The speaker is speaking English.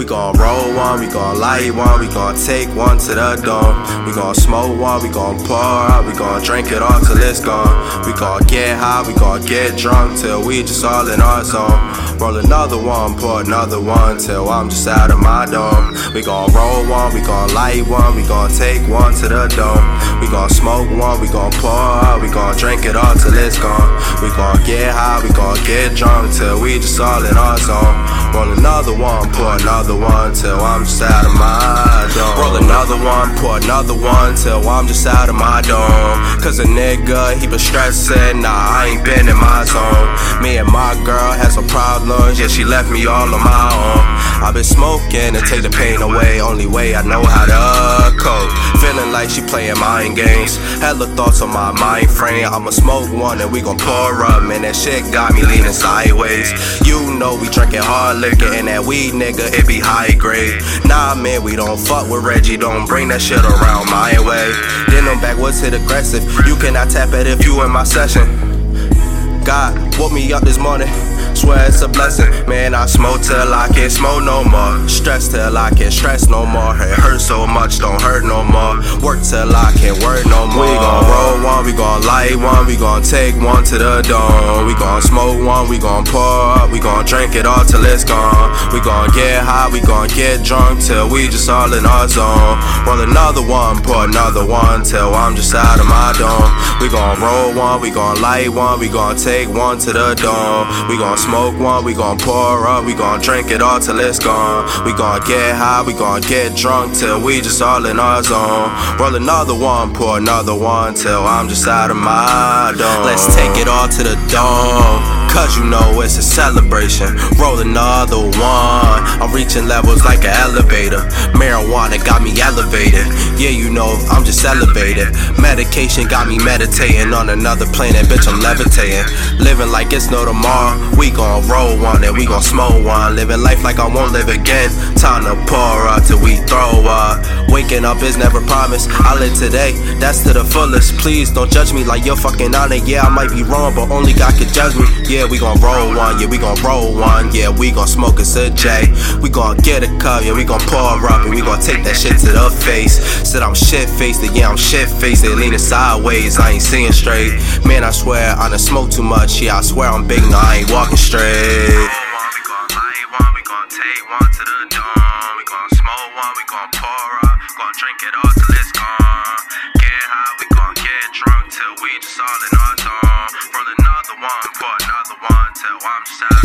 We gon' roll one, we gon' light one, we gon' take one to the dome. We gon' smoke one, we gon' pour out, we gon' drink it all till it's gone. We gon' get high, we gon' get drunk till we just all in our zone. Roll another one, pour another one till I'm just out of my dome. We gon' roll one, we gon' light one, we gon' take one to the dome. We gon' smoke one, we gon' pour out, we gon' drink it all till it's gone. We gon' get high, we gon' get drunk till we just all in our zone. Roll another one, pour another one till I'm just out of my dome. Roll another one, pour another one till I'm just out of my dome. Cause a nigga, he been stressing, nah, I ain't been in my zone. Me and my girl had some problems, yeah, she left me all on my own. I been smoking to take the pain away, only way I know how to cope. Feeling like she playing mind games, hella thoughts on my mind frame. I'ma smoke one and we gon' pour up, man, that shit got me leaning sideways. You know we drinking hard liquor, and that weed, nigga, it be high grade. Nah, man, we don't fuck with Reggie, don't bring that shit around my way. Then them backwards hit aggressive, you cannot tap it if you in my session. God woke me up this morning, swear it's a blessing. Man, I smoke till I can't smoke no more, stress till I can't stress no more. It hurts so much, don't hurt no more, work till I can't work no more. We gon' roll one, we gon' light one, we gon' take one to the dome. We gon' smoke one, we gon' pour up, we gon' drink it all till it's gone. We gon' get high, we gon' get drunk till we just all in our zone. Roll another one, pour another one till I'm just out of my dome. We gon' roll one, we gon' light one, we gon' take one to the dome. We gon' smoke one, we gon' pour up, we gon' drink it all till it's gone. We gon' get high, we gon' get drunk till we just all in our zone. Roll another one, pour another one till I'm just out of my dome. Let's take it all to the dome, cause you know it's a celebration. Roll another one, I'm reaching levels like an elevator. Marijuana got me elevated, yeah, you know I'm just elevated. Medication got me meditating on another planet, bitch, I'm levitating. Living like it's no tomorrow, we gon' roll one and we gon' smoke one. Living life like I won't live again, time to pour up till we throw up. Waking up is never promised, I live today, that's to the fullest. Please don't judge me like your fucking honor, yeah, I might be wrong, but only God can judge me. Yeah, we gon' roll one, yeah, we gon' roll one, yeah, we gon' smoke a J. We gon' get a cup, yeah, we gon' pour up and we gon' take that shit to the face. Said I'm shit-faced, yeah, I'm shit-faced, they leaning sideways, I ain't seeing straight. Man, I swear, I done smoked too much, yeah, I swear I'm big, no, I ain't walking straight. We gon' light one, we gon' take one to the dome. We gon' smoke one, we gon' pour up, gon' drink it all till it's gone. Get high, we gon' get drunk till we just all in our zone. Roll another one, pour another one till I'm just out.